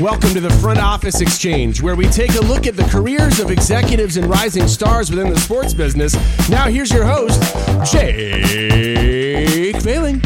Welcome to the Front Office Exchange, where we take a look at the careers of executives and rising stars within the sports business. Now here's your host, Jake Failing.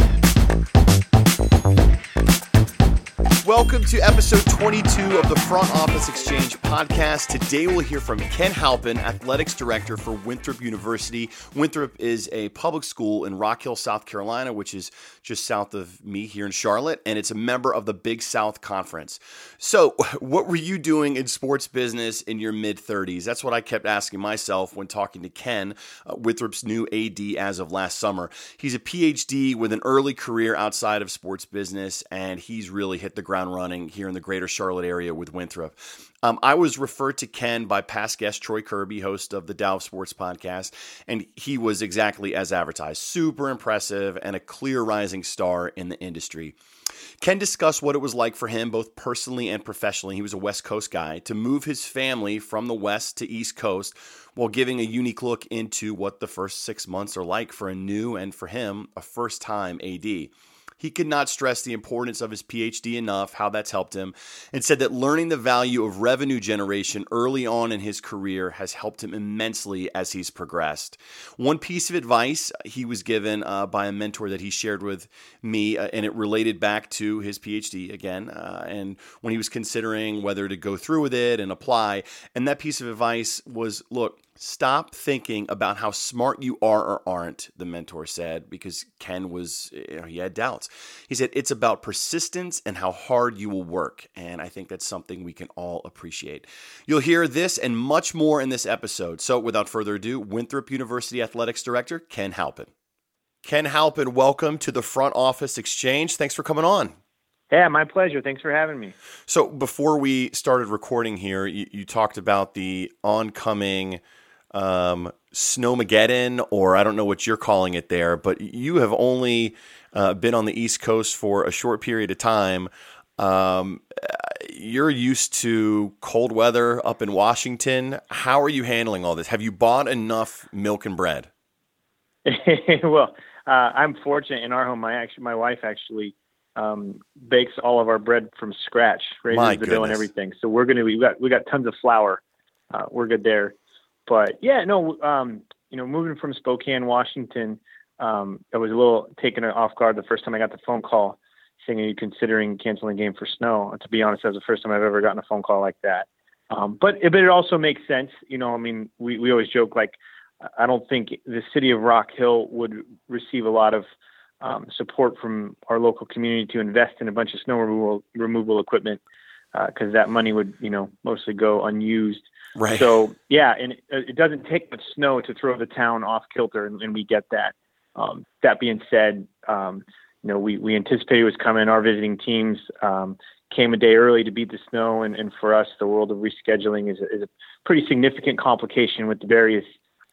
Welcome to episode 22 of the Front Office Exchange podcast. Today we'll hear from Ken Halpin, athletics director for Winthrop University. Winthrop is a public school in Rock Hill, South Carolina, which is just south of me here in Charlotte, and it's a member of the Big South Conference. So what were you doing in sports business in your mid-30s? That's what I kept asking myself when talking to Ken, Winthrop's new AD as of last summer. He's a PhD with an early career outside of sports business, and he's really hit the ground running here in the greater Charlotte area with Winthrop. I was referred to Ken by past guest Troy Kirby, host of the Dow Sports Podcast, and he was exactly as advertised, super impressive and a clear rising star in the industry. Ken discussed what it was like for him, both personally and professionally. He was a West Coast guy, to move his family from the West to East Coast while giving a unique look into what the first 6 months are like for a new, and for him, a first-time AD. He could not stress the importance of his PhD enough, how that's helped him, and said that learning the value of revenue generation early on in his career has helped him immensely as he's progressed. One piece of advice he was given by a mentor that he shared with me, and it related back to his PhD again, and when he was considering whether to go through with it and apply, and that piece of advice was, look, stop thinking about how smart you are or aren't, the mentor said, because Ken was, he had doubts. He said, it's about persistence and how hard you will work. And I think that's something we can all appreciate. You'll hear this and much more in this episode. So without further ado, Winthrop University Athletics Director, Ken Halpin. Ken Halpin, welcome to the Front Office Exchange. Thanks for coming on. Yeah, my pleasure. Thanks for having me. So before we started recording here, you talked about the oncoming Snowmageddon, or I don't know what you're calling it there, but you have only been on the East Coast for a short period of time. You're used to cold weather up in Washington. How are you handling all this? Have you bought enough milk and bread? Well, I'm fortunate in our home. My wife actually bakes all of our bread from scratch, raises the dough and everything. So we got tons of flour. We're good there. But yeah, no, moving from Spokane, Washington, I was a little taken off guard the first time I got the phone call saying, are you considering canceling game for snow? And to be honest, that was the first time I've ever gotten a phone call like that. But it also makes sense. You know, I mean, we always joke, like, I don't think the city of Rock Hill would receive a lot of support from our local community to invest in a bunch of snow removal equipment, because that money would, mostly go unused. Right. So, yeah, and it doesn't take much snow to throw the town off kilter, and we get that. That being said, we anticipated it was coming. Our visiting teams came a day early to beat the snow, and for us, the world of rescheduling is a pretty significant complication with the various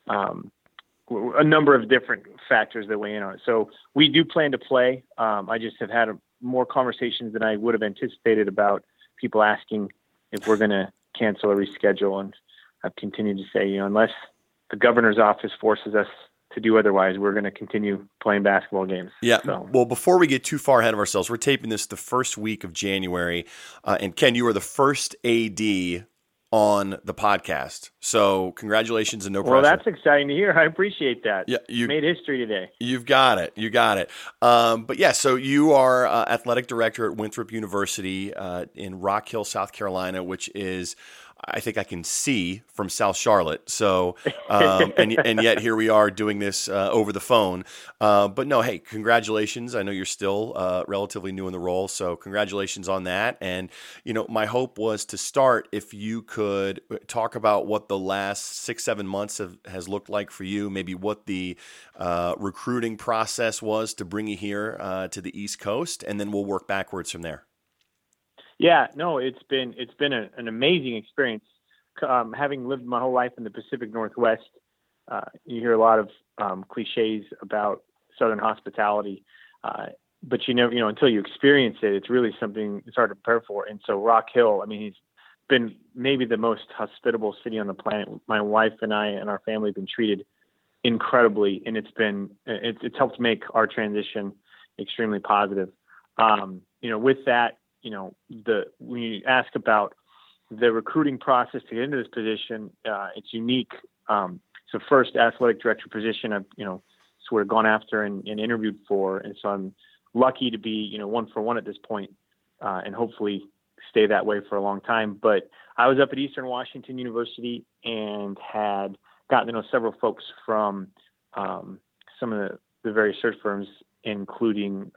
a number of different factors that weigh in on it. So we do plan to play. I just have had more conversations than I would have anticipated about people asking if we're going to cancel or reschedule, and I've continued to say, unless the governor's office forces us to do otherwise, we're going to continue playing basketball games. Yeah. So. Well, before we get too far ahead of ourselves, we're taping this the first week of January, and Ken, you were the first AD on the podcast, so congratulations and no pressure. Well, that's exciting to hear. I appreciate that. Yeah, you made history today. You got it. But yeah, so you are athletic director at Winthrop University in Rock Hill, South Carolina, which is, I think I can see from South Charlotte. So, and yet here we are doing this over the phone. But no, hey, congratulations. I know you're still relatively new in the role, so congratulations on that. And, my hope was to start, if you could talk about what the last 6-7 months has looked like for you, maybe what the recruiting process was to bring you here to the East Coast, and then we'll work backwards from there. Yeah, no, it's been an amazing experience. Having lived my whole life in the Pacific Northwest, you hear a lot of cliches about Southern hospitality, but you never, until you experience it, it's really something it's hard to prepare for. And so Rock Hill, I mean, it's been maybe the most hospitable city on the planet. My wife and I and our family have been treated incredibly, and it's helped make our transition extremely positive. With that you know, when you ask about the recruiting process to get into this position, it's unique. It's the first athletic director position I've, sort of gone after and interviewed for. And so I'm lucky to be, one for one at this point, and hopefully stay that way for a long time. But I was up at Eastern Washington University and had gotten to know several folks from some of the various search firms, including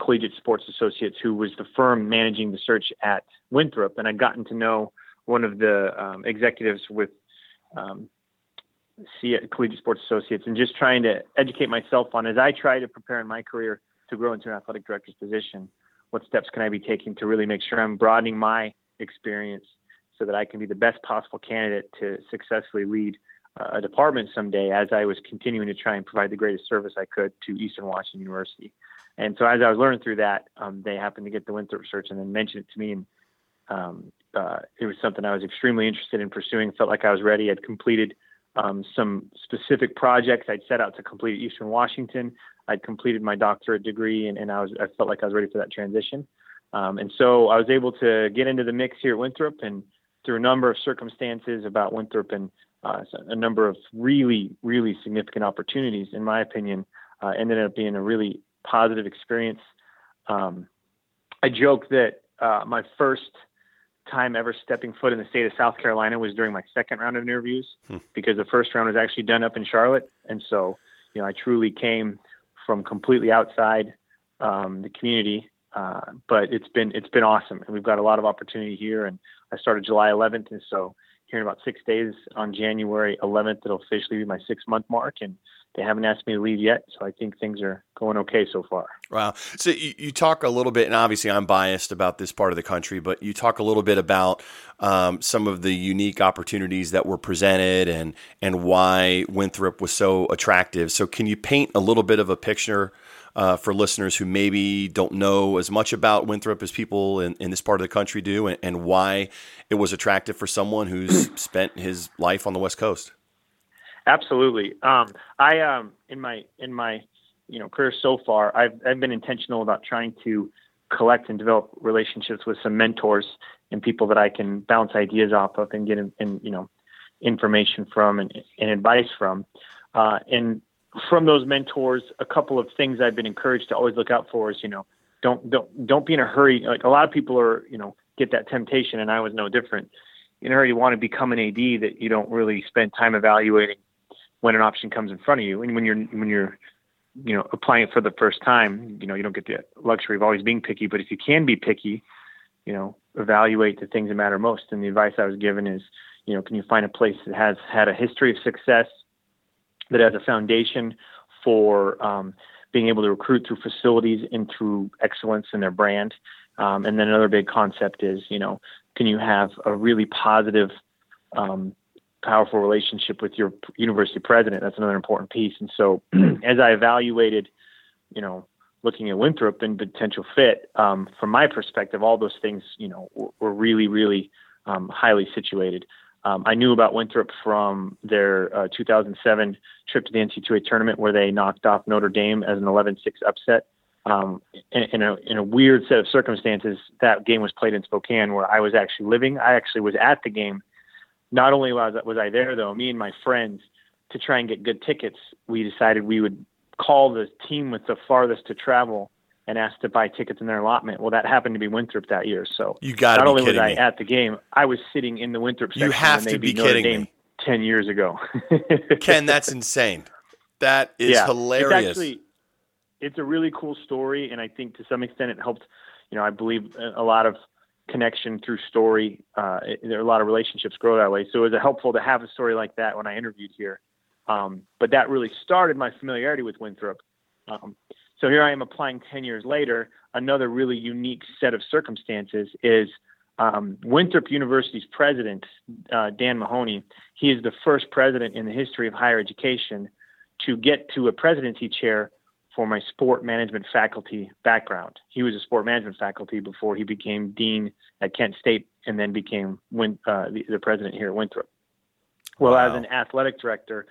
Collegiate Sports Associates, who was the firm managing the search at Winthrop. And I'd gotten to know one of the executives with Collegiate Sports Associates, and just trying to educate myself on, as I try to prepare in my career to grow into an athletic director's position, what steps can I be taking to really make sure I'm broadening my experience so that I can be the best possible candidate to successfully lead a department someday, as I was continuing to try and provide the greatest service I could to Eastern Washington University. And so as I was learning through that, they happened to get the Winthrop search and then mentioned it to me. And it was something I was extremely interested in pursuing, felt like I was ready. I'd completed some specific projects I'd set out to complete at Eastern Washington. I'd completed my doctorate degree, and I felt like I was ready for that transition. And so I was able to get into the mix here at Winthrop, and through a number of circumstances about Winthrop and a number of really, really significant opportunities, in my opinion, ended up being a really positive experience. I joke that my first time ever stepping foot in the state of South Carolina was during my second round of interviews, because the first round was actually done up in Charlotte. And so, I truly came from completely outside the community, but it's been awesome. And we've got a lot of opportunity here, and I started July 11th. And so here in about 6 days, on January 11th, it'll officially be my 6-month mark, and they haven't asked me to leave yet, so I think things are going okay so far. Wow. So you talk a little bit, and obviously I'm biased about this part of the country, but you talk a little bit about some of the unique opportunities that were presented and why Winthrop was so attractive. So can you paint a little bit of a picture for listeners who maybe don't know as much about Winthrop as people in this part of the country do, and why it was attractive for someone who's spent his life on the West Coast? Absolutely. I in my career so far, I've been intentional about trying to collect and develop relationships with some mentors and people that I can bounce ideas off of and get information from and advice from. And from those mentors, a couple of things I've been encouraged to always look out for is don't be in a hurry. Like, a lot of people are get that temptation, and I was no different. You already want to become an AD that you don't really spend time evaluating when an option comes in front of you. And when you're, applying it for the first time, you don't get the luxury of always being picky, but if you can be picky, evaluate the things that matter most. And the advice I was given is, can you find a place that has had a history of success, that has a foundation for being able to recruit through facilities and through excellence in their brand. And then another big concept is, can you have a really positive, powerful relationship with your university president? That's another important piece. And so as I evaluated, looking at Winthrop and potential fit, from my perspective, all those things, were really, really highly situated. I knew about Winthrop from their 2007 trip to the NCAA tournament, where they knocked off Notre Dame as an 11-6 upset. In a weird set of circumstances, that game was played in Spokane, where I was actually living. I actually was at the game. Not only was I there, though, me and my friends, to try and get good tickets, we decided we would call the team with the farthest to travel and ask to buy tickets in their allotment. Well, that happened to be Winthrop that year. So you got not only was I at the game, I was sitting in the Winthrop section. You have to be kidding me. 10 years ago. Ken, that's insane. That is hilarious. It's a really cool story, and I think to some extent it helped, I believe a lot of connection through story. There are a lot of relationships grow that way. So it was helpful to have a story like that when I interviewed here. But that really started my familiarity with Winthrop. So here I am applying 10 years later. Another really unique set of circumstances is Winthrop University's president, Dan Mahoney. He is the first president in the history of higher education to get to a presidency chair for my sport management faculty background. He was a sport management faculty before he became dean at Kent State and then became the president here at Winthrop. Well, wow. As an athletic director,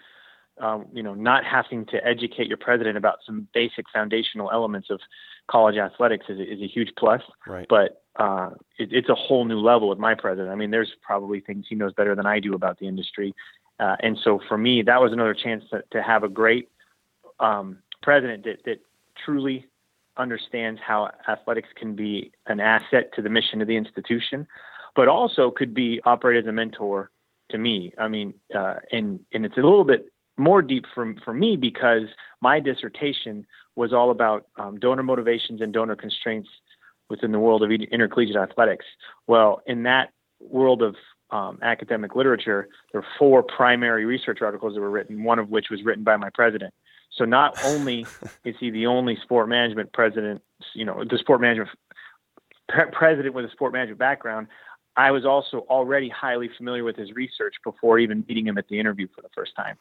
not having to educate your president about some basic foundational elements of college athletics is a huge plus, right? But it's a whole new level with my president. I mean, there's probably things he knows better than I do about the industry. And so for me, that was another chance to have a great president that truly understands how athletics can be an asset to the mission of the institution, but also could be operated as a mentor to me. I mean, and it's a little bit more deep for me because my dissertation was all about donor motivations and donor constraints within the world of intercollegiate athletics. Well, in that world of academic literature, there are four primary research articles that were written, one of which was written by my president. So not only is he the only sport management president, you know, the sport management president with a sport management background, I was also already highly familiar with his research before even meeting him at the interview for the first time.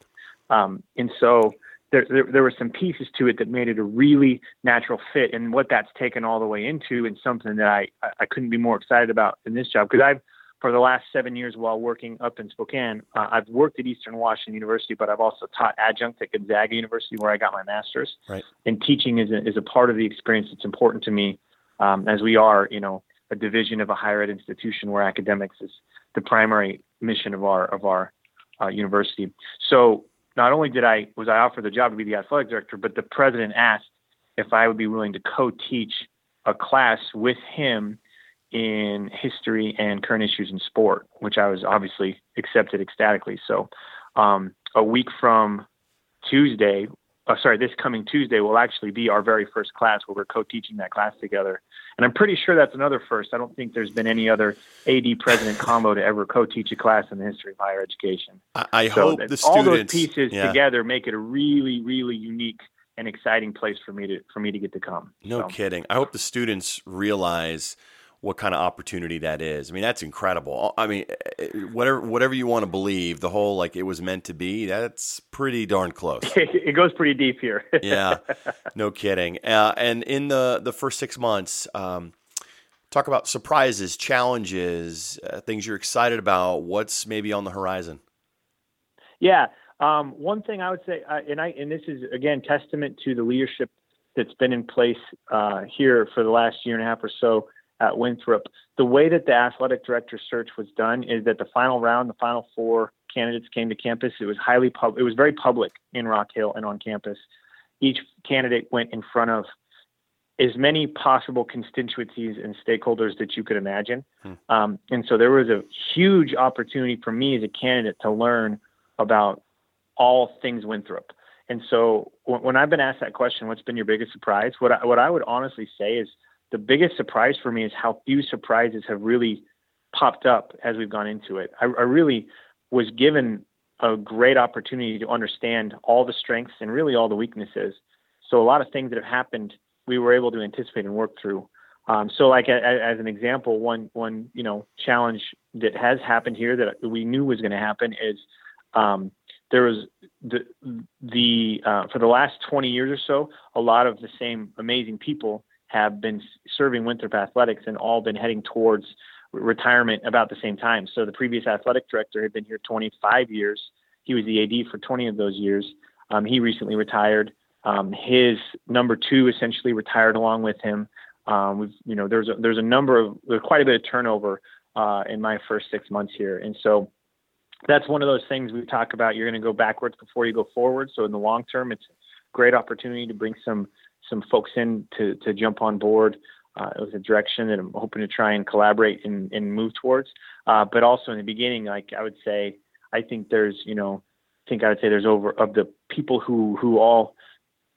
And so there were some pieces to it that made it a really natural fit, and what that's taken all the way into, and something that I couldn't be more excited about in this job, because I've, for the last 7 years while working up in Spokane, I've worked at Eastern Washington University, but I've also taught adjunct at Gonzaga University, where I got my master's. Right. And teaching is a part of the experience that's important to me, as we are, you know, a division of a higher ed institution where academics is the primary mission of our university. So not only was I offered the job to be the athletic director, but the president asked if I would be willing to co-teach a class with him in history and current issues in sport, which I was obviously accepted ecstatically. So a week from this coming Tuesday will actually be our very first class where we're co-teaching that class together. And I'm pretty sure that's another first. I don't think there's been any other AD president combo to ever co-teach a class in the history of higher education. I hope the students, all those pieces together make it a really, really unique and exciting place for me to get to come. No kidding. I hope the students realize what kind of opportunity that is. I mean, that's incredible. I mean, whatever you want to believe, the whole, like, it was meant to be, that's pretty darn close. It goes pretty deep here. Yeah, no kidding. And in the first 6 months, talk about surprises, challenges, things you're excited about, what's maybe on the horizon. Yeah. One thing I would say, and this is, again, testament to the leadership that's been in place here for the last year and a half or so, at Winthrop, the way that the athletic director search was done is that the final round, the final four candidates came to campus. It was it was very public in Rock Hill and on campus. Each candidate went in front of as many possible constituencies and stakeholders that you could imagine. And so there was a huge opportunity for me as a candidate to learn about all things Winthrop. And so when I've been asked that question, what's been your biggest surprise? What I would honestly say is, the biggest surprise for me is how few surprises have really popped up as we've gone into it. I really was given a great opportunity to understand all the strengths and really all the weaknesses. So a lot of things that have happened, we were able to anticipate and work through. So like as an example, one you know, challenge that has happened here that we knew was going to happen is there was the for the last 20 years or so, a lot of the same amazing people have been serving Winthrop Athletics and all been heading towards retirement about the same time. So the previous athletic director had been here 25 years. He was the AD for 20 of those years. He recently retired. His number two essentially retired along with him. There's quite a bit of turnover in my first 6 months here. And so that's one of those things we talk about. You're going to go backwards before you go forward. So in the long term, it's a great opportunity to bring some folks in to jump on board. It was a direction that I'm hoping to try and collaborate and move towards. But also in the beginning, I would say there's over of the people who all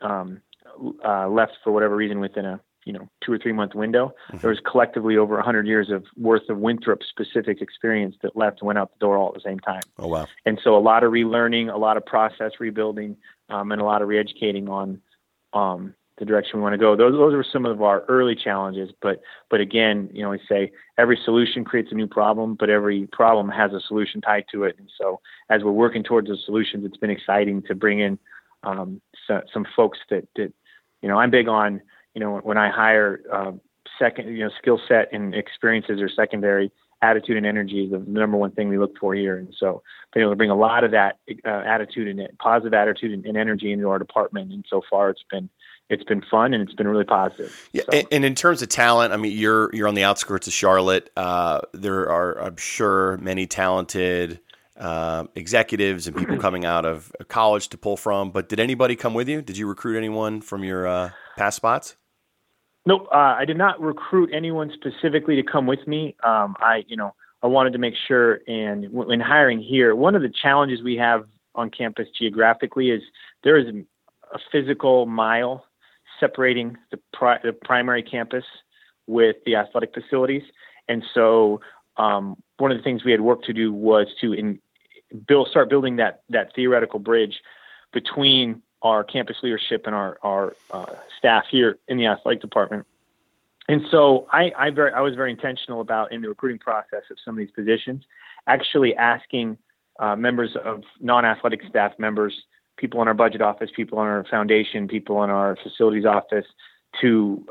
left for whatever reason within a 2 or 3 month window. Mm-hmm. There was collectively over 100 years of worth of Winthrop specific experience that left and went out the door all at the same time. Oh wow! And so a lot of relearning, a lot of process rebuilding, and a lot of reeducating on the direction we want to go. Those were some of our early challenges, but again, you know, we say every solution creates a new problem, but every problem has a solution tied to it. And so as we're working towards those solutions, it's been exciting to bring in some folks that you know, I'm big on, you know, when I hire skill set and experiences are secondary, attitude and energy is the number one thing we look for here. And so being able to bring a lot of that attitude and positive attitude and energy into our department. And so far it's been it's been fun and it's been really positive. Yeah, so. And in terms of talent, I mean, you're on the outskirts of Charlotte. There are, I'm sure, many talented executives and people coming out of college to pull from. But did anybody come with you? Did you recruit anyone from your past spots? Nope, I did not recruit anyone specifically to come with me. I wanted to make sure, and when hiring here, one of the challenges we have on campus geographically is there is a physical mile separating the primary campus with the athletic facilities. And so one of the things we had work to do was to start building that theoretical bridge between our campus leadership and our staff here in the athletic department. And so I was very intentional about, in the recruiting process of some of these positions, actually asking members of non-athletic staff members, people in our budget office, people in our foundation, people in our facilities office, to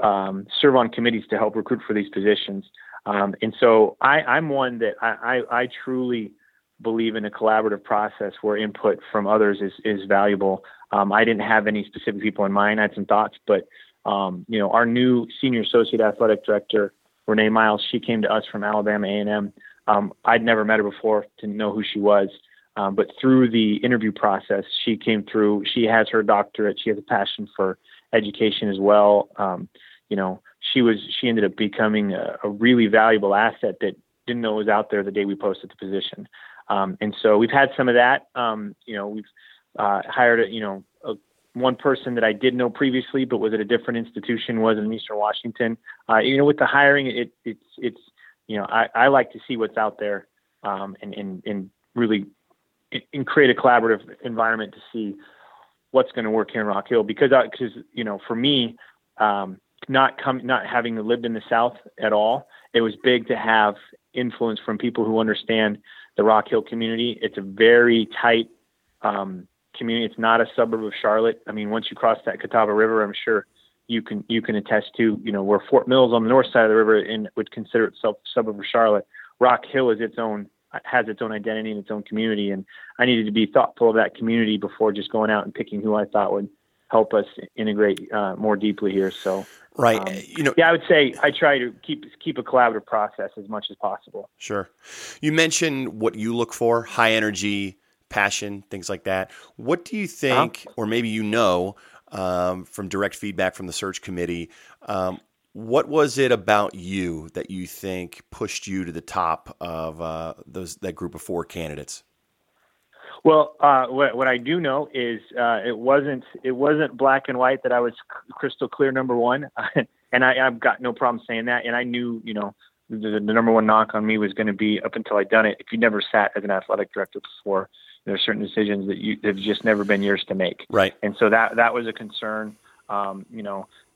serve on committees to help recruit for these positions. And so I'm one that I truly believe in a collaborative process where input from others is valuable. I didn't have any specific people in mind. I had some thoughts, but our new senior associate athletic director, Renee Miles, she came to us from Alabama A&M. I'd never met her before, didn't know who she was. But through the interview process, she came through. She has her doctorate. She has a passion for education as well. She ended up becoming a really valuable asset that didn't know was out there the day we posted the position. And so we've had some of that. We've hired one person that I did know previously, but was at a different institution, was in Eastern Washington. With the hiring, I like to see what's out there and really and create a collaborative environment to see what's going to work here in Rock Hill. Because for me, not having lived in the South at all, it was big to have influence from people who understand the Rock Hill community. It's a very tight community. It's not a suburb of Charlotte. I mean, once you cross that Catawba River, I'm sure you can attest to, where Fort Mills on the north side of the river and would consider itself a suburb of Charlotte. Rock Hill is has its own identity and its own community. And I needed to be thoughtful of that community before just going out and picking who I thought would help us integrate more deeply here. So, right. I would say I try to keep a collaborative process as much as possible. Sure. You mentioned what you look for, high energy, passion, things like that. What do you think, or maybe from direct feedback from the search committee, what was it about you that you think pushed you to the top of that group of four candidates? Well, what I do know is it wasn't black and white that I was crystal clear number one, and I've got no problem saying that. And I knew, the number one knock on me was going to be, up until I'd done it, if you never sat as an athletic director before, there are certain decisions that have just never been yours to make. Right. And so that was a concern.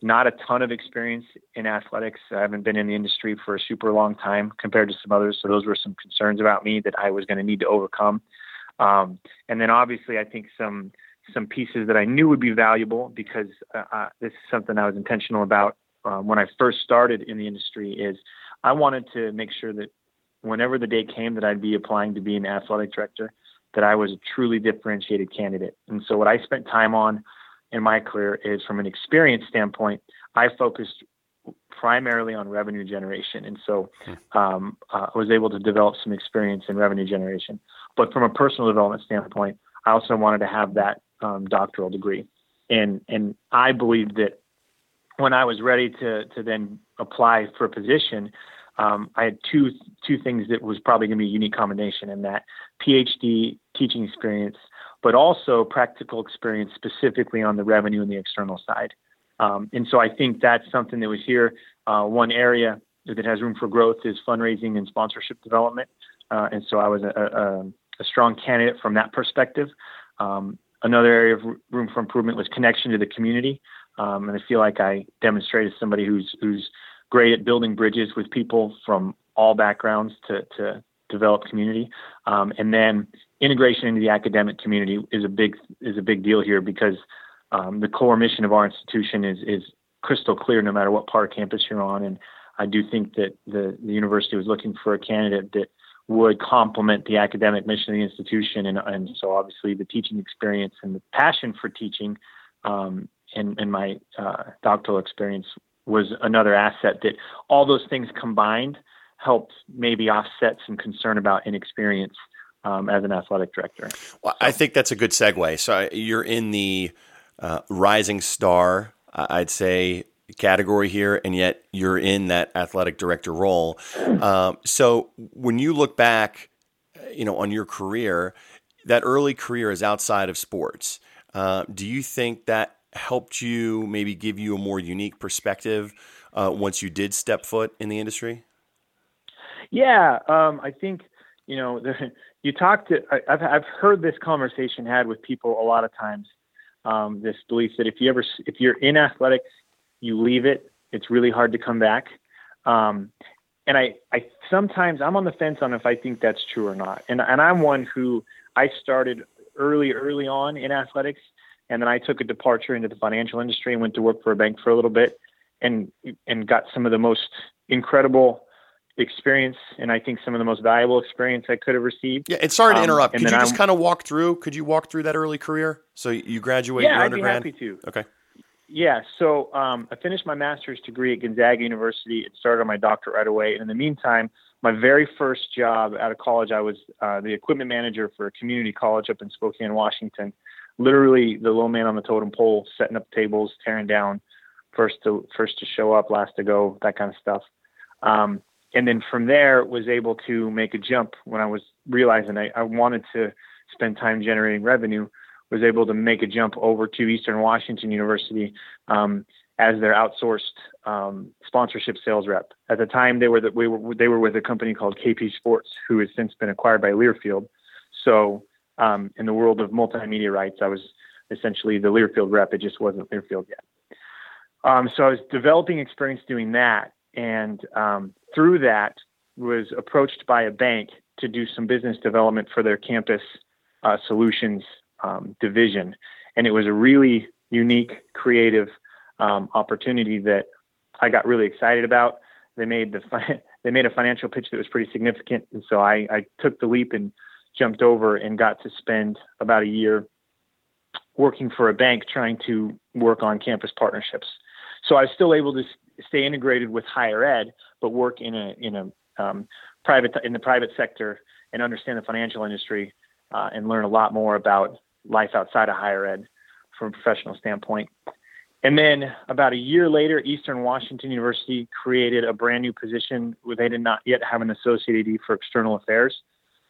Not a ton of experience in athletics. I haven't been in the industry for a super long time compared to some others. So those were some concerns about me that I was going to need to overcome. And then obviously I think some pieces that I knew would be valuable, because this is something I was intentional about when I first started in the industry, is I wanted to make sure that whenever the day came that I'd be applying to be an athletic director, that I was a truly differentiated candidate. And so what I spent time on in my career is, from an experience standpoint, I focused primarily on revenue generation. And so I was able to develop some experience in revenue generation. But from a personal development standpoint, I also wanted to have that doctoral degree. And I believe that when I was ready to then apply for a position, I had two things that was probably going to be a unique combination, in that PhD teaching experience, but also practical experience specifically on the revenue and the external side. And so I think that's something that was here. One area that has room for growth is fundraising and sponsorship development. And so I was a strong candidate from that perspective. Another area of room for improvement was connection to the community. And I feel like I demonstrated somebody who's great at building bridges with people from all backgrounds to develop community. And then integration into the academic community is a big deal here, because the core mission of our institution is crystal clear no matter what part of campus you're on. And I do think that the university was looking for a candidate that would complement the academic mission of the institution. And so obviously the teaching experience and the passion for teaching and my doctoral experience was another asset that all those things combined helped maybe offset some concern about inexperience as an athletic director. Well, so. I think that's a good segue. So you're in the rising star, I'd say, category here, and yet you're in that athletic director role. So when you look back, on your career, that early career is outside of sports. Do you think that helped you maybe give you a more unique perspective once you did step foot in the industry? Yeah, I think, you talk to, I've heard this conversation had with people a lot of times, this belief that if you're in athletics, you leave it, it's really hard to come back. And I sometimes I'm on the fence on if I think that's true or not. And I'm one who I started early on in athletics. And then I took a departure into the financial industry and went to work for a bank for a little bit and got some of the most incredible experience. And I think some of the most valuable experience I could have received. Yeah. And sorry to interrupt. Could you just kind of walk through that early career? So you graduate your undergrad? Yeah, I'd be happy to. Okay. Yeah. So I finished my master's degree at Gonzaga University and started on my doctorate right away. And in the meantime, my very first job out of college, I was the equipment manager for a community college up in Spokane, Washington. Literally the low man on the totem pole, setting up tables, tearing down, first to show up, last to go, that kind of stuff. And then from there was able to make a jump when I was realizing I wanted to spend time generating revenue, was able to make a jump over to Eastern Washington University as their outsourced sponsorship sales rep. At the time they were with a company called KP Sports, who has since been acquired by Learfield. So in the world of multimedia rights, I was essentially the Learfield rep. It just wasn't Learfield yet. So I was developing experience doing that. And through that was approached by a bank to do some business development for their campus solutions division. And it was a really unique, creative opportunity that I got really excited about. They made a financial pitch that was pretty significant. And so I took the leap and jumped over and got to spend about a year working for a bank trying to work on campus partnerships. So I was still able to stay integrated with higher ed, but work in the private sector and understand the financial industry and learn a lot more about life outside of higher ed from a professional standpoint. And then about a year later, Eastern Washington University created a brand new position where they did not yet have an associate AD for external affairs.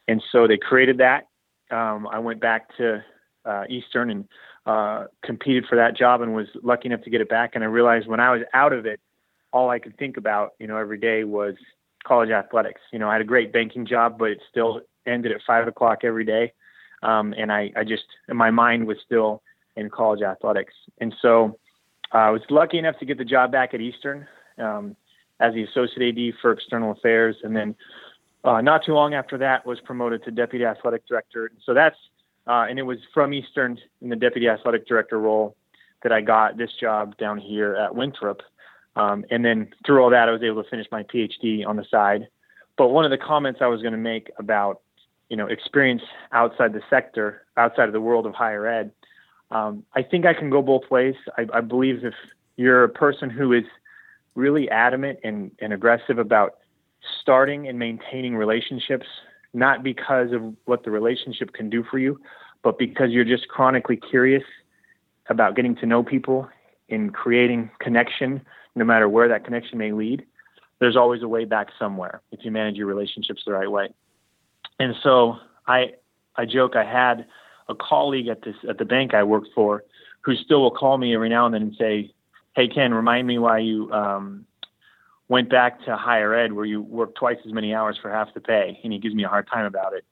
And so they created that. I went back to Eastern and competed for that job and was lucky enough to get it back. And I realized when I was out of it, all I could think about, every day was college athletics. I had a great banking job, but it still ended at 5:00 every day. And my mind was still in college athletics. And so I was lucky enough to get the job back at Eastern as the associate AD for external affairs. And then not too long after that was promoted to deputy athletic director. So that's, and it was from Eastern in the deputy athletic director role that I got this job down here at Winthrop. And then through all that, I was able to finish my PhD on the side. But one of the comments I was going to make about, experience outside the sector, outside of the world of higher ed, I think I can go both ways. I believe if you're a person who is really adamant and aggressive about starting and maintaining relationships, not because of what the relationship can do for you, but because you're just chronically curious about getting to know people and creating connection, no matter where that connection may lead. There's always a way back somewhere if you manage your relationships the right way. And so I joke, I had a colleague at the bank I worked for who still will call me every now and then and say, "Hey, Ken, remind me why you went back to higher ed where you work twice as many hours for half the pay." And he gives me a hard time about it.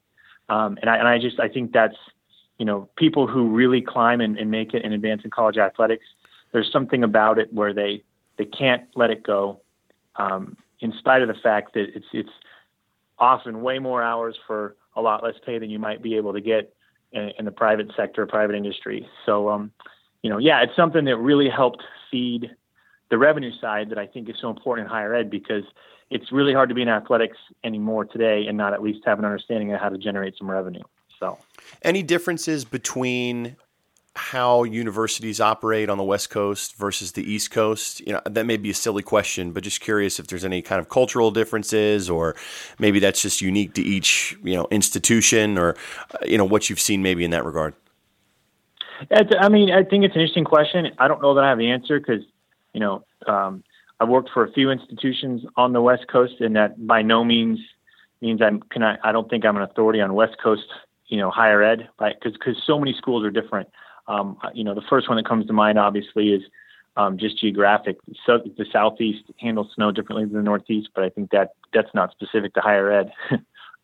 I think that's, people who really climb and make it and advance in college athletics, there's something about it where they can't let it go. In spite of the fact that it's often way more hours for a lot less pay than you might be able to get in the private sector, private industry. So, it's something that really helped feed the revenue side that I think is so important in higher ed, because it's really hard to be in athletics anymore today and not at least have an understanding of how to generate some revenue. So, any differences between how universities operate on the West Coast versus the East Coast? You know, that may be a silly question, but just curious if there's any kind of cultural differences, or maybe that's just unique to each, you know, institution, or, you know, what you've seen maybe in that regard. I mean, I think it's an interesting question. I don't know that I have the answer because, you know, I worked for a few institutions on the West Coast, and that by no means means I don't think I'm an authority on West Coast, you know, higher ed, right? Because so many schools are different. You know, the first one that comes to mind, obviously, is just geographic. So the Southeast handles snow differently than the Northeast, but I think that's not specific to higher ed.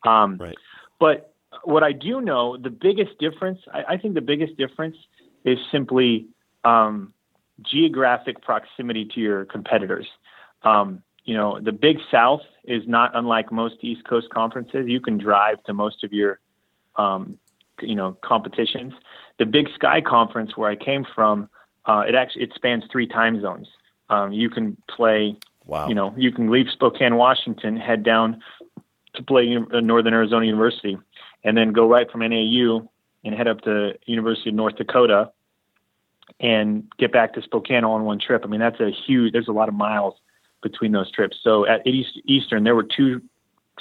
Right. But what I do know, the biggest difference, I think the biggest difference is simply geographic proximity to your competitors. You know, the Big South is not unlike most East Coast conferences. You can drive to most of your you know, competitions. The Big Sky Conference, where I came from, it spans 3 time zones. You can play, wow. You know, you can leave Spokane, Washington, head down to play Northern Arizona University, and then go right from NAU and head up to University of North Dakota and get back to Spokane all in one trip. I mean, there's a lot of miles between those trips. So at Eastern, there were 2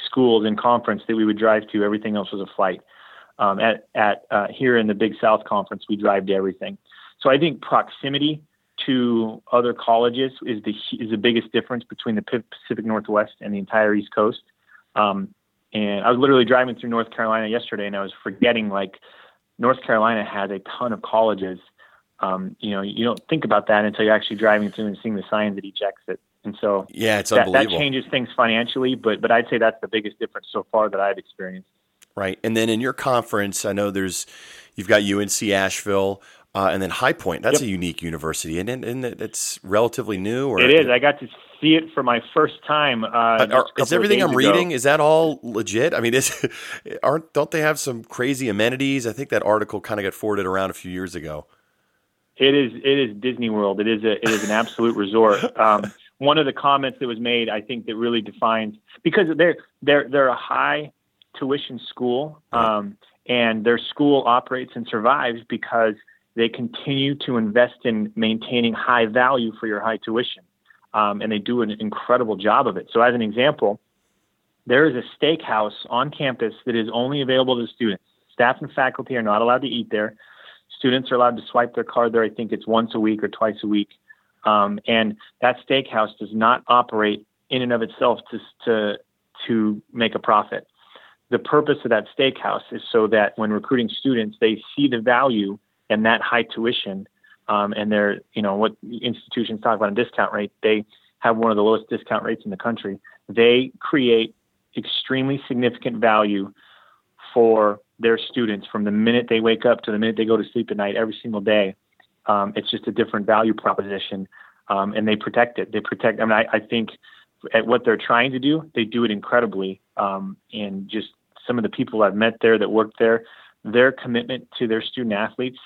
schools in conference that we would drive to. Everything else was a flight. Here in the Big South Conference, we drive to everything. So I think proximity to other colleges is the biggest difference between the Pacific Northwest and the entire East Coast. And I was literally driving through North Carolina yesterday, and I was forgetting, like, North Carolina has a ton of colleges. You know, you don't think about that until you're actually driving through and seeing the signs at each exit. And so yeah, it's unbelievable. That changes things financially, but I'd say that's the biggest difference so far that I've experienced. Right. And then in your conference, I know you've got UNC Asheville and then High Point. That's yep. a unique university. And it's relatively new. Or it is. I got to see it for my first time. Is everything I'm reading, is that all legit? I mean, don't they have some crazy amenities? I think that article kind of got forwarded around a few years ago. It is Disney World. It is an absolute resort. One of the comments that was made, I think, that really defines, because they're a high tuition school, and their school operates and survives because they continue to invest in maintaining high value for your high tuition, and they do an incredible job of it. So as an example, there is a steakhouse on campus that is only available to students. Staff and faculty are not allowed to eat there. Students are allowed to swipe their card there. I think it's once a week or twice a week, and that steakhouse does not operate in and of itself to make a profit. The purpose of that steakhouse is so that when recruiting students, they see the value in that high tuition, and they're, you know, what institutions talk about a discount rate. They have one of the lowest discount rates in the country. They create extremely significant value for their students from the minute they wake up to the minute they go to sleep at night, every single day. It's just a different value proposition, and they protect it. I mean, I think at what they're trying to do, they do it incredibly, and just some of the people I've met there that worked there, their commitment to their student athletes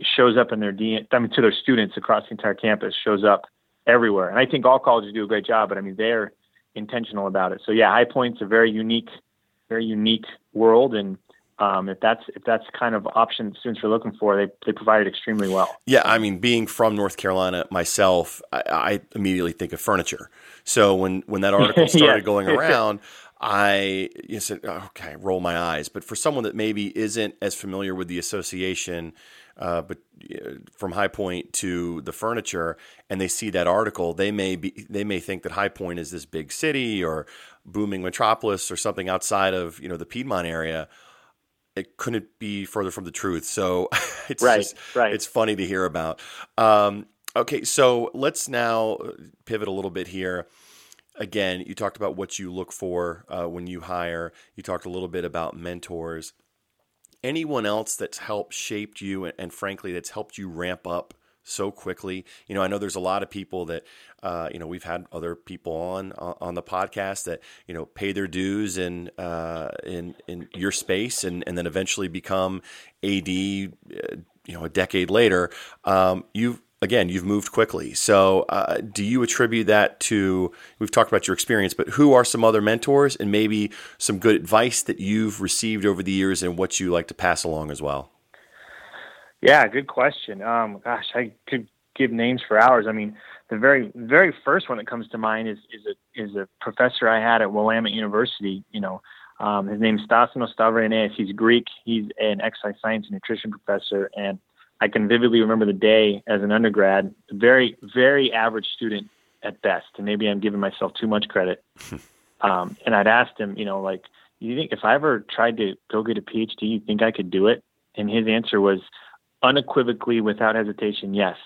shows up in to their students across the entire campus, shows up everywhere. And I think all colleges do a great job, but I mean, they're intentional about it. So yeah, High Point's a very unique world. And if that's kind of option students are looking for, they provide it extremely well. Yeah. I mean, being from North Carolina myself, I immediately think of furniture. So when that article started yeah. going around, I said, okay, roll my eyes. But for someone that maybe isn't as familiar with the association, but from High Point to the furniture, and they see that article, they may think that High Point is this big city or booming metropolis or something outside of, you know, the Piedmont area. It couldn't be further from the truth. So it's it's funny to hear about. Okay, so let's now pivot a little bit here. Again, you talked about what you look for when you hire. You talked a little bit about mentors. Anyone else that's helped shape you and frankly, that's helped you ramp up so quickly? You know, I know there's a lot of people that, you know, we've had other people on the podcast that, you know, pay their dues in your space and then eventually become AD, you know, a decade later. You've moved quickly. So do you attribute that to, we've talked about your experience, but who are some other mentors and maybe some good advice that you've received over the years and what you like to pass along as well? Yeah, good question. Gosh, I could give names for hours. I mean, the very first one that comes to mind is a professor I had at Willamette University. You know, his name's Stasino Stavrenees. He's Greek. He's an exercise science and nutrition professor, and I can vividly remember the day as an undergrad. Very, very average student at best, and maybe I'm giving myself too much credit. And I'd asked him, you know, like, you think if I ever tried to go get a PhD, you think I could do it? And his answer was unequivocally, without hesitation, yes.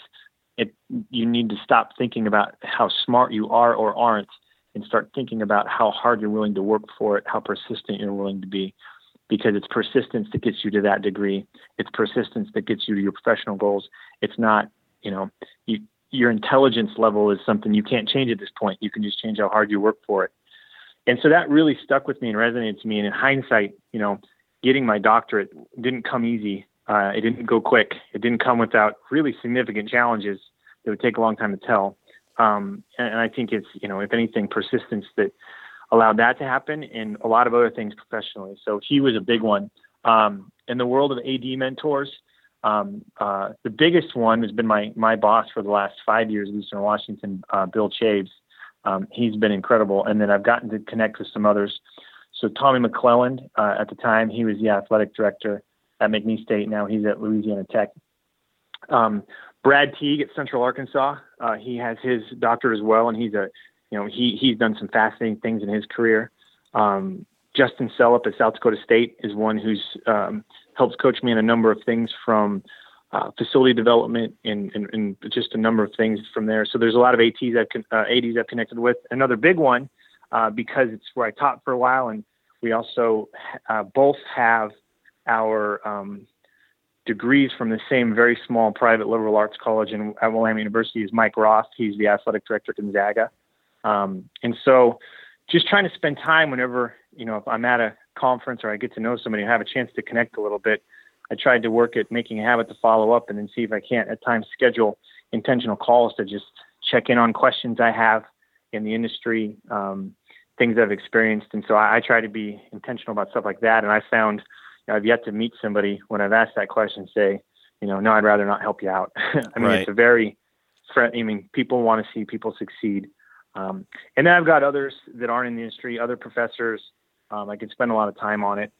You need to stop thinking about how smart you are or aren't and start thinking about how hard you're willing to work for it, how persistent you're willing to be, because it's persistence that gets you to that degree. It's persistence that gets you to your professional goals. It's not, you know, your intelligence level is something you can't change at this point. You can just change how hard you work for it. And so that really stuck with me and resonated to me. And in hindsight, you know, getting my doctorate didn't come easy. It didn't go quick. It didn't come without really significant challenges that would take a long time to tell. And I think it's, you know, if anything, persistence that allowed that to happen and a lot of other things professionally. So he was a big one. In the world of AD mentors, the biggest one has been my boss for the last 5 years at Eastern Washington, Bill Chaves. He's been incredible. And then I've gotten to connect with some others. So Tommy McClelland, at the time, he was the athletic director at McNeese State. Now he's at Louisiana Tech. Brad Teague at Central Arkansas. He has his doctorate as well. And he's done some fascinating things in his career. Justin Sellup at South Dakota State is one who's helps coach me in a number of things from facility development and just a number of things from there. So there's a lot of ADs I've connected with. Another big one, because it's where I taught for a while, and we also both have our degrees from the same very small private liberal arts college at Willamette University is Mike Roth. He's the athletic director at Gonzaga. And so just trying to spend time whenever, you know, if I'm at a conference or I get to know somebody and have a chance to connect a little bit, I tried to work at making a habit to follow up and then see if I can't at times schedule intentional calls to just check in on questions I have in the industry, things I've experienced. And so I try to be intentional about stuff like that. And I found, you know, I've yet to meet somebody when I've asked that question, say, you know, no, I'd rather not help you out. I mean, right. It's a very, people want to see people succeed. And then I've got others that aren't in the industry, other professors. I can spend a lot of time on it.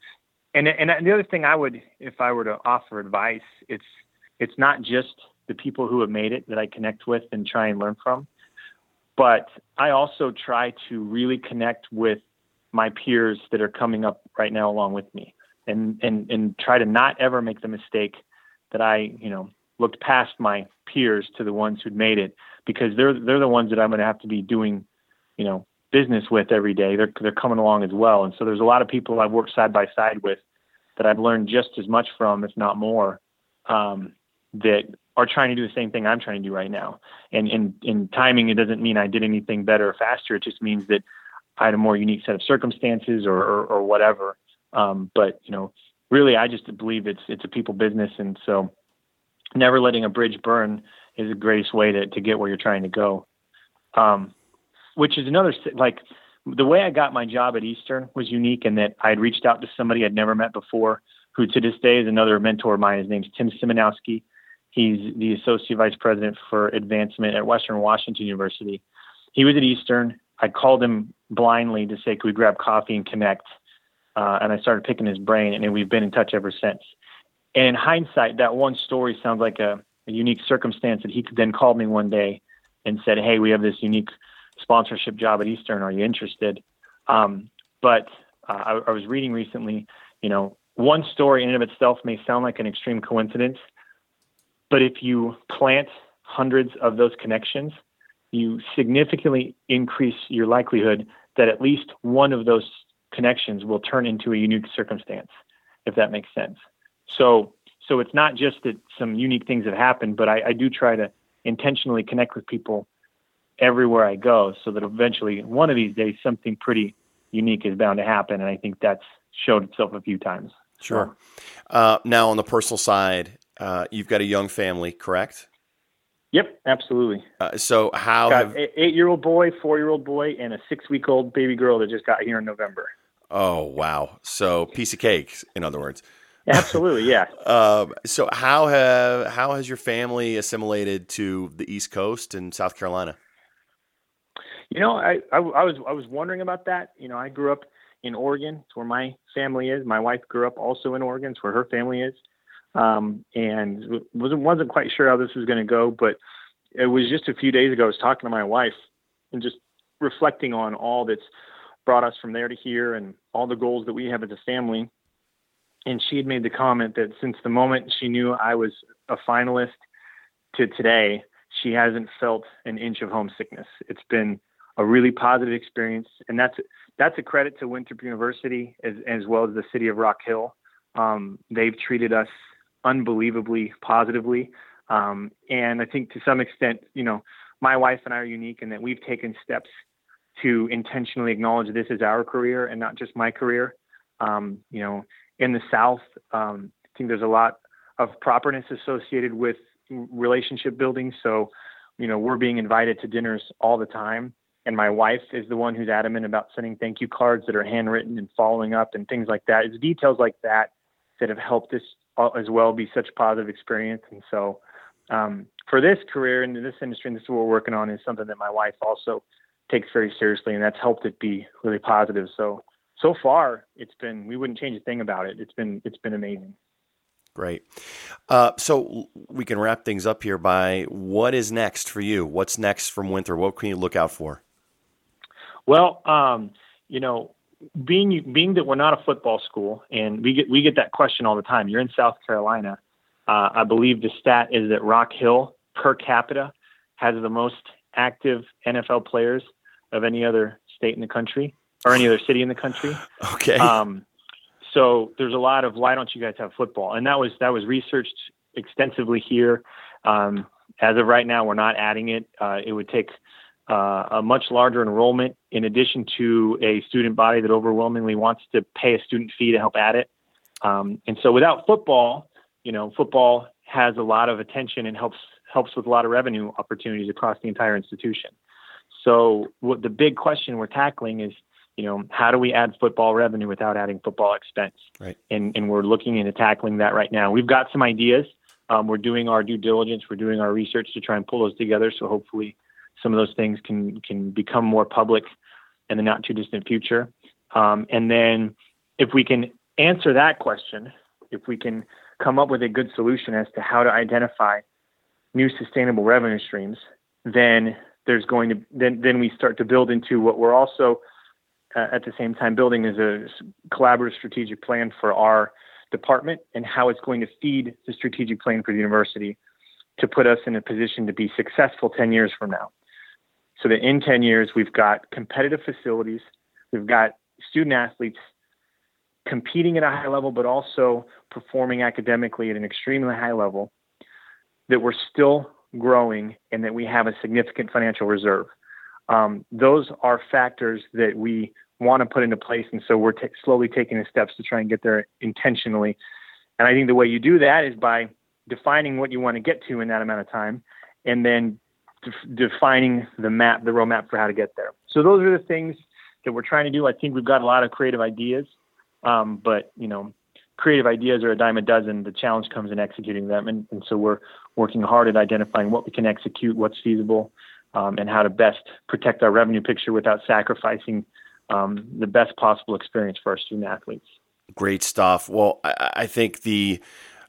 And the other thing I would, if I were to offer advice, it's not just the people who have made it that I connect with and try and learn from, but I also try to really connect with my peers that are coming up right now along with me, and try to not ever make the mistake that I, you know, looked past my peers to the ones who'd made it, because they're the ones that I'm going to have to be doing, you know, business with every day. They're coming along as well. And so there's a lot of people I've worked side by side with that I've learned just as much from, if not more, that are trying to do the same thing I'm trying to do right now. And timing, it doesn't mean I did anything better or faster. It just means that I had a more unique set of circumstances or whatever. But, you know, really, I just believe it's a people business. And so never letting a bridge burn is the greatest way to get where you're trying to go. Which is another, like, the way I got my job at Eastern was unique in that I had reached out to somebody I'd never met before, who to this day is another mentor of mine. His name's Tim Simonowski. He's the Associate Vice President for Advancement at Western Washington University. He was at Eastern. I called him blindly to say, could we grab coffee and connect? And I started picking his brain, and we've been in touch ever since. And in hindsight, that one story sounds like a unique circumstance that he could then call me one day and said, hey, we have this unique sponsorship job at Eastern. Are you interested? But I was reading recently, you know, one story in and of itself may sound like an extreme coincidence, but if you plant hundreds of those connections, you significantly increase your likelihood that at least one of those connections will turn into a unique circumstance, if that makes sense. So it's not just that some unique things have happened, but I do try to intentionally connect with people everywhere I go, so that eventually one of these days something pretty unique is bound to happen. And I think that's showed itself a few times. Sure. Now on the personal side, you've got a young family, correct? Yep, absolutely. So how got an 8-year-old boy, 4-year-old boy, and a 6-week-old baby girl that just got here in November. Oh, wow. So piece of cake, in other words. Absolutely, yeah. So how has your family assimilated to the East Coast and South Carolina? You know, I was wondering about that. You know, I grew up in Oregon. It's where my family is. My wife grew up also in Oregon. It's where her family is. And wasn't quite sure how this was going to go, but it was just a few days ago. I was talking to my wife and just reflecting on all that's brought us from there to here and all the goals that we have as a family. And she had made the comment that since the moment she knew I was a finalist to today, she hasn't felt an inch of homesickness. It's been a really positive experience. And that's a credit to Winthrop University as well as the city of Rock Hill. They've treated us unbelievably positively. And I think to some extent, you know, my wife and I are unique in that we've taken steps to intentionally acknowledge this is our career and not just my career. You know, in the South, I think there's a lot of properness associated with relationship building. So, you know, we're being invited to dinners all the time. And my wife is the one who's adamant about sending thank you cards that are handwritten and following up and things like that. It's details like that that have helped us as well be such a positive experience. And so for this career and this industry, and this is what we're working on, is something that my wife also takes very seriously, and that's helped it be really positive. So far it's been, we wouldn't change a thing about it. It's been amazing. Great. So we can wrap things up here by what is next for you? What's next from Winthrop? What can you look out for? Well, you know, being that we're not a football school, and we get that question all the time. You're in South Carolina. I believe the stat is that Rock Hill per capita has the most active NFL players of any other state in the country or any other city in the country. Okay. So there's a lot of, why don't you guys have football? And that was researched extensively here. As of right now, we're not adding it. It would take a much larger enrollment in addition to a student body that overwhelmingly wants to pay a student fee to help add it. And so without football, you know, football has a lot of attention and helps with a lot of revenue opportunities across the entire institution. So what the big question we're tackling is, you know, how do we add football revenue without adding football expense? Right. And we're looking into tackling that right now. We've got some ideas. We're doing our due diligence. We're doing our research to try and pull those together. So hopefully some of those things can become more public in the not too distant future. And then if we can answer that question, if we can come up with a good solution as to how to identify new sustainable revenue streams, then there's going to, then we start to build into what we're also at the same time building is a collaborative strategic plan for our department and how it's going to feed the strategic plan for the university to put us in a position to be successful 10 years from now. So that in 10 years, we've got competitive facilities, we've got student athletes competing at a high level, but also performing academically at an extremely high level, that we're still growing, and that we have a significant financial reserve. Those are factors that we want to put into place. And so we're slowly taking the steps to try and get there intentionally. And I think the way you do that is by defining what you want to get to in that amount of time, and then defining the map, the roadmap for how to get there. So those are the things that we're trying to do. I think we've got a lot of creative ideas, but you know, creative ideas are a dime a dozen. The challenge comes in executing them. And so we're working hard at identifying what we can execute, what's feasible, and how to best protect our revenue picture without sacrificing the best possible experience for our student athletes. Great stuff. Well, I think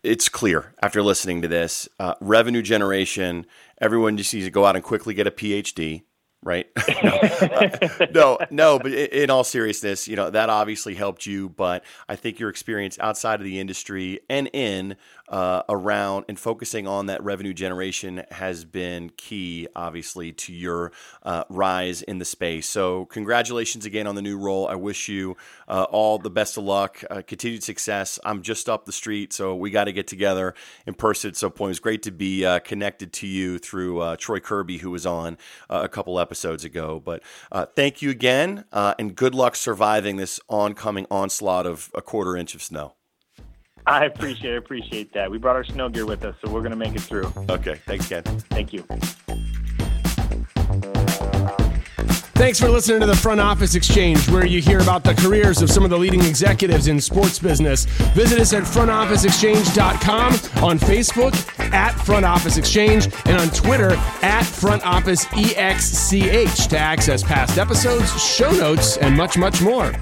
it's clear after listening to this, revenue generation, everyone just needs to go out and quickly get a PhD, right? No, but in all seriousness, you know, that obviously helped you, but I think your experience outside of the industry and in, around and focusing on that revenue generation has been key, obviously, to your rise in the space. So congratulations again on the new role. I wish you all the best of luck, continued success. I'm just up the street, so we got to get together in person at some point. It was great to be connected to you through Troy Kirby, who was on a couple episodes ago. But thank you again, and good luck surviving this oncoming onslaught of a quarter inch of snow. I appreciate that. We brought our snow gear with us, so we're going to make it through. Okay. Thanks, Ken. Thank you. Thanks for listening to the Front Office Exchange, where you hear about the careers of some of the leading executives in sports business. Visit us at frontofficeexchange.com, on Facebook at Front Office Exchange, and on Twitter at Front Office EXCH to access past episodes, show notes, and much, much more.